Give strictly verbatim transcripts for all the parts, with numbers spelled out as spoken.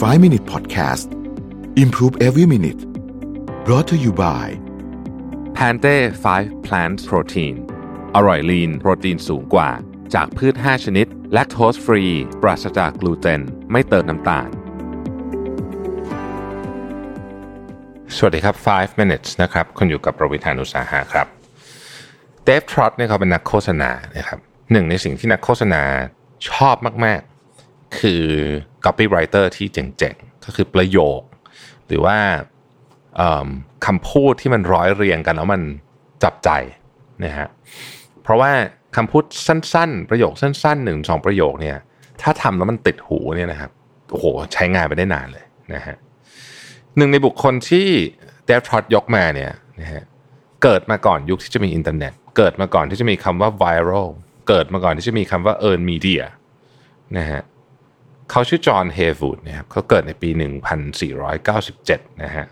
five minute podcast improve every minute brought to you by Panthe ไฟว์ plant protein อร่อยลีนโปรตีนสูงกว่าจากพืชห้าชนิดแลคโตสฟรีปราศจากกลูเตนไม่เติมน้ำตาลสวัสดีครับไฟว์ minutes นะครับคุณอยู่กับประวิธานอุตสาหะครับ Dave Trott เนี่ยเขาเป็นนักโฆษณานะครับหนึ่งในสิ่งที่นักโฆษณาชอบมากๆคือ copywriter ที่เจ๋งๆก็คือประโยคหรือว่าคำพูดที่มันร้อยเรียงกันแล้วมันจับใจนะฮะเพราะว่าคำพูดสั้นๆประโยคสั้นๆหนึ่งสองประโยคเนี่ยถ้าทำแล้วมันติดหูเนี่ยนะครับโอ้โหใช้งานไปได้นานเลยนะฮะหนึ่งในบุคคลที่เดฟทรอตยกมาเนี่ยนะฮะเกิดมาก่อนยุคที่จะมีอินเทอร์เน็ตเกิดมาก่อนที่จะมีคำว่าไวรัลเกิดมาก่อนที่จะมีคำว่าเอิร์นมีเดียนะฮะเขาชื่อจอห์นเฮวูดนะครับเขาเกิดในปีหนึ่งพันสี่ร้อยเก้าสิบเจ็ดนะฮะ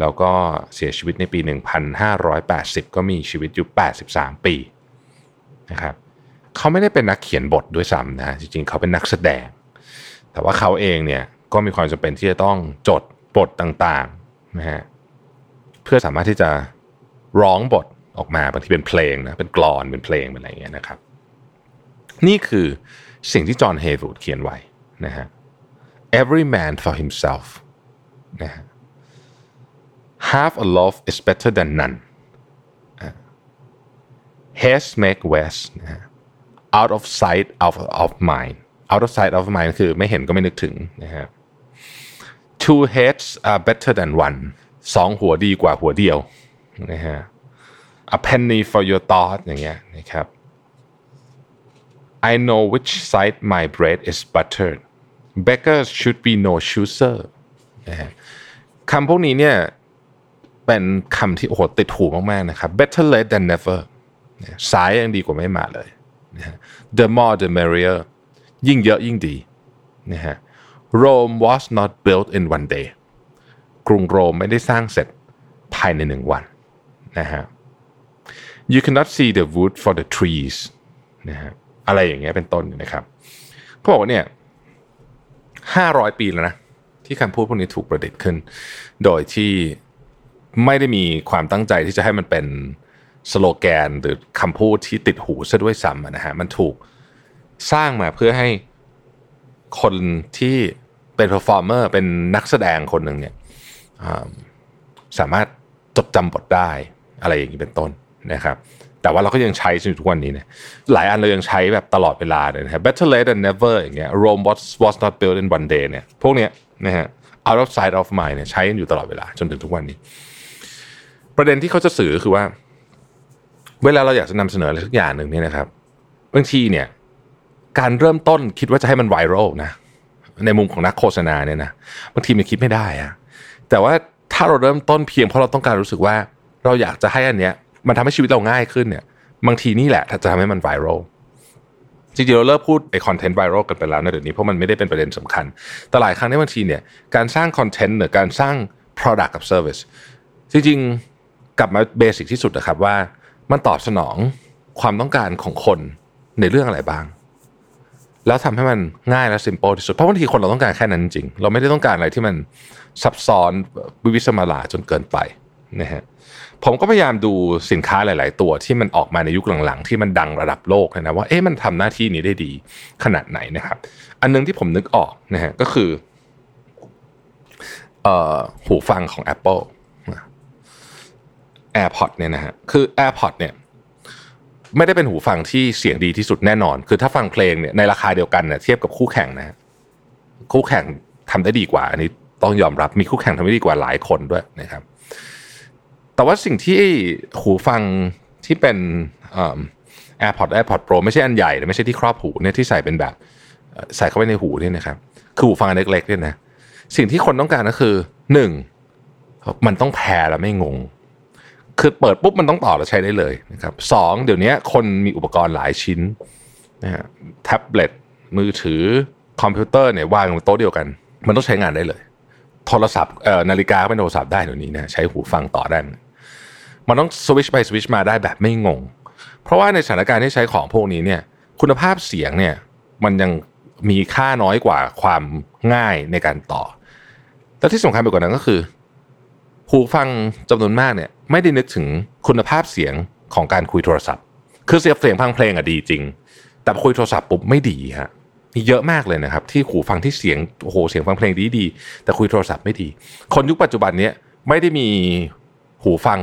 แล้วก็เสียชีวิตในปีหนึ่งพันห้าร้อยแปดสิบก็มีชีวิตอยู่แปดสิบสามปีนะครับเขาไม่ได้เป็นนักเขียนบทด้วยซ้ำนะจริงๆเขาเป็นนักแสดงแต่ว่าเขาเองเนี่ยก็มีความจำเป็นที่จะต้องจดบทต่างๆนะฮะเพื่อสามารถที่จะร้องบทออกมาบางทีเป็นเพลงนะเป็นกลอนเป็นเพลงเป็นอะไรอย่างเงี้ยนะครับนี่คือสิ่งที่จอห์นเฮวูดเขียนไว้นะฮะ Every man for himself นะฮะ Half a loaf is better than none Haste make waste นะฮะ Out of sight out of mind Out of sight out of mind คือไม่เห็นก็ไม่นึกถึงนะฮะ Two heads are better than one สองหัวดีกว่าหัวเดียวนะฮะA penny for your thought อย่างเงี้ยนะครับ I know which side my bread is buttered Beggars should be no chooser นะฮะคำพวกนี้เนี่ยเป็นคำที่โอ้โหติดหูมากๆนะครับ Better late than never สายยังดีกว่าไม่มาเลยนะฮะ The more the merrier ยิ่งเยอะยิ่งดีนะฮะ Rome was not built in one day กรุงโรมไม่ได้สร้างเสร็จภายในหนึ่งวันนะฮะYou cannot see the wood for the trees นะฮะอะไรอย่างเงี้ยเป็นต้นนะครับเขาบอกว่าเนี่ยห้าร้อยปีแล้วนะที่คำพูดพวกนี้ถูกประดิษฐ์ขึ้นโดยที่ไม่ได้มีความตั้งใจที่จะให้มันเป็นสโลแกนหรือคำพูดที่ติดหูซะด้วยซ้ำนะฮะมันถูกสร้างมาเพื่อให้คนที่เป็น performer เป็นนักแสดงคนหนึ่งเนี่ยสามารถจดจำบทได้อะไรอย่างนี้เป็นต้นนะครับแต่ว่าเราก็ยังใช้จนทุกวันนี้นะหลายอันเรายังใช้แบบตลอดเวลาเลยนะฮะ Better late than never อย่างเงี้ย Rome was was not built in one day เนี่ยพวกเนี้ยนะฮะ out of sight of mind เนี่ยใช้กันอยู่ตลอดเวลาจนถึงทุกวันนี้ประเด็นที่เขาจะสื่อคือว่าเวลาเราอยากจะนำเสนออะไรสักอย่างหนึ่งเนี่ยนะครับบางทีเนี่ยการเริ่มต้นคิดว่าจะให้มันไวรัลนะในมุมของนักโฆษณาเนี่ยนะบางทีมันคิดไม่ได้อะแต่ว่าถ้าเราเริ่มต้นเพียงเพราะเราต้องการรู้สึกว่าเราอยากจะให้อันเนี้ยมันทำให้ชีวิตเราง่ายขึ้นเนี่ยบางทีนี่แหละจะทำให้มันไวรัลจริงๆเราเลิกพูดไอคอนเทนต์ไวรัลกันไปแล้วในเดี๋ยวนี้เพราะมันไม่ได้เป็นประเด็นสำคัญแต่หลายครั้งในบางทีเนี่ยการสร้างคอนเทนต์หรือการสร้าง product กับ service จริงๆกลับมาเบสิกที่สุดนะครับว่ามันตอบสนองความต้องการของคนในเรื่องอะไรบ้างแล้วทำให้มันง่ายและ simple ที่สุดเพราะบางทีคนเราต้องการแค่นั้นจริงเราไม่ได้ต้องการอะไรที่มันซับซ้อนวิวิสมาลาจนเกินไปนะฮะผมก็พยายามดูสินค้าหลายๆตัวที่มันออกมาในยุคหลังๆที่มันดังระดับโลกนะว่าเอ๊ะมันทำหน้าที่นี้ได้ดีขนาดไหนนะครับอันนึงที่ผมนึกออกนะฮะก็คือเอ่อหูฟังของ Apple AirPods เนี่ยนะฮะคือ AirPods เนี่ยไม่ได้เป็นหูฟังที่เสียงดีที่สุดแน่นอนคือถ้าฟังเพลงเนี่ยในราคาเดียวกันเนี่ยเทียบกับคู่แข่งนะฮะคู่แข่งทำได้ดีกว่าอันนี้ต้องยอมรับมีคู่แข่งทำได้ดีกว่าหลายคนด้วยนะครับแต่ว่าสิ่งที่หูฟังที่เป็น AirPods AirPods Pro ไม่ใช่อันใหญ่ไม่ใช่ที่ครอบหูเนี่ยที่ใส่เป็นแบบใส่เข้าไปในหูเนี่ยนะครับคือหูฟังอันเล็กๆเนี่ยนะสิ่งที่คนต้องการก็คือหนึ่งมันต้องแพร์แล้วไม่งงคือเปิดปุ๊บมันต้องต่อแล้วใช้ได้เลยนะครับสองเดี๋ยวนี้คนมีอุปกรณ์หลายชิ้นนะฮะแท็บเล็ตมือถือคอมพิวเตอร์เนี่ยวางบนโต๊ะเดียวกันมันต้องใช้งานได้เลยโทรศัพท์เอ่อนาฬิกาก็เป็นโทรศัพท์ได้เดี๋ยวนี้นะใช้หูฟังต่อได้มันต้องสวิตช์ไปสวิตช์มาได้แบบไม่งงเพราะว่าในสถานการณ์ที่ใช้ของพวกนี้เนี่ยคุณภาพเสียงเนี่ยมันยัง มีค่าน้อยกว่าความง่ายในการต่อและที่สำคัญไปกว่านั้นก็คือผู้ฟังจำนวนมากเนี่ยไม่ได้นึกถึงคุณภาพเสียงของการคุยโทรศัพท์คือเสียงเพลงฟังเพลงอะดีจริงแต่คุยโทรศัพท์ปุ๊บไม่ดีฮะมีเยอะมากเลยนะครับที่หูฟังที่เสียงโอ้โหเสียงฟังเพลงดีดีแต่คุยโทรศัพท์ไม่ดีคนยุคปัจจุบันเนี้ยไม่ได้มีหูฟัง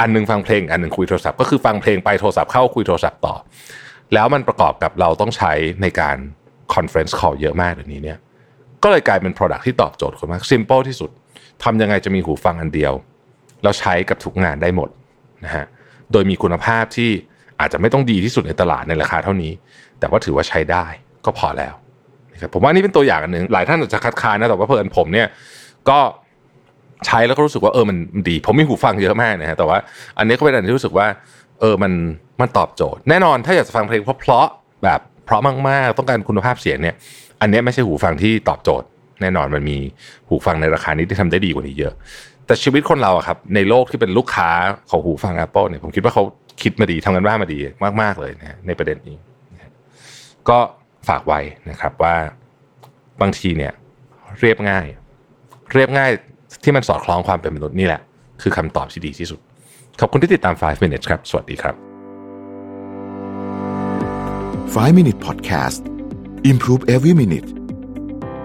อันนึงฟังเพลงอันนึงคุยโทรศัพท์ก็คือฟังเพลงไปโทรศัพท์เข้าคุยโทรศัพท์ต่อแล้วมันประกอบกับเราต้องใช้ในการคอนเฟอเรนซ์คอลเยอะมากเดี๋ยวนี้เนี่ยก็เลยกลายเป็น product ที่ตอบโจทย์คนมาก simple ที่สุดทำยังไงจะมีหูฟังอันเดียวเราใช้กับทุกงานได้หมดนะฮะโดยมีคุณภาพที่อาจจะไม่ต้องดีที่สุดในตลาดในราคาเท่านี้แต่ว่าถือว่าใช้ได้ก็พอแล้วนะครับผมว่านี่เป็นตัวอย่างอันนึงหลายท่านอาจจะคัดค้านนะแต่ว่าเพื่อนผมเนี่ยก็ใช้แล้วก็รู้สึกว่าเออมันดีผมมีหูฟังเยอะมากนะฮะแต่ว่าอันนี้ก็เป็นอันที่รู้สึกว่าเออมันมันตอบโจทย์แน่นอนถ้าอยากจะฟังเพลงเพราะๆแบบเพราะมากๆต้องการคุณภาพเสียงเนี่ยอันนี้ไม่ใช่หูฟังที่ตอบโจทย์แน่นอนมันมีหูฟังในราคานี้ที่ทำได้ดีกว่านี้เยอะแต่ชีวิตคนเราอะครับในโลกที่เป็นลูกค้าของหูฟัง Apple เนี่ยผมคิดว่าเขาคิดมาดีทำกันบ้านมาดีมากๆเลยนะในประเด็นนี้ก็ฝากไว้นะครับว่าบางทีเนี่ยเรียบง่ายเรียบง่ายที่มันสอดคล้องความเป็นมนุษย์นี่แหละคือคำตอบที่ดีที่สุดขอบคุณที่ติดตามไฟว์ Minutes ครับสวัสดีครับไฟว์ Minute Podcast Improve Every Minute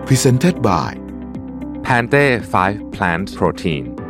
Presented by Panthe ไฟว์ Plant Protein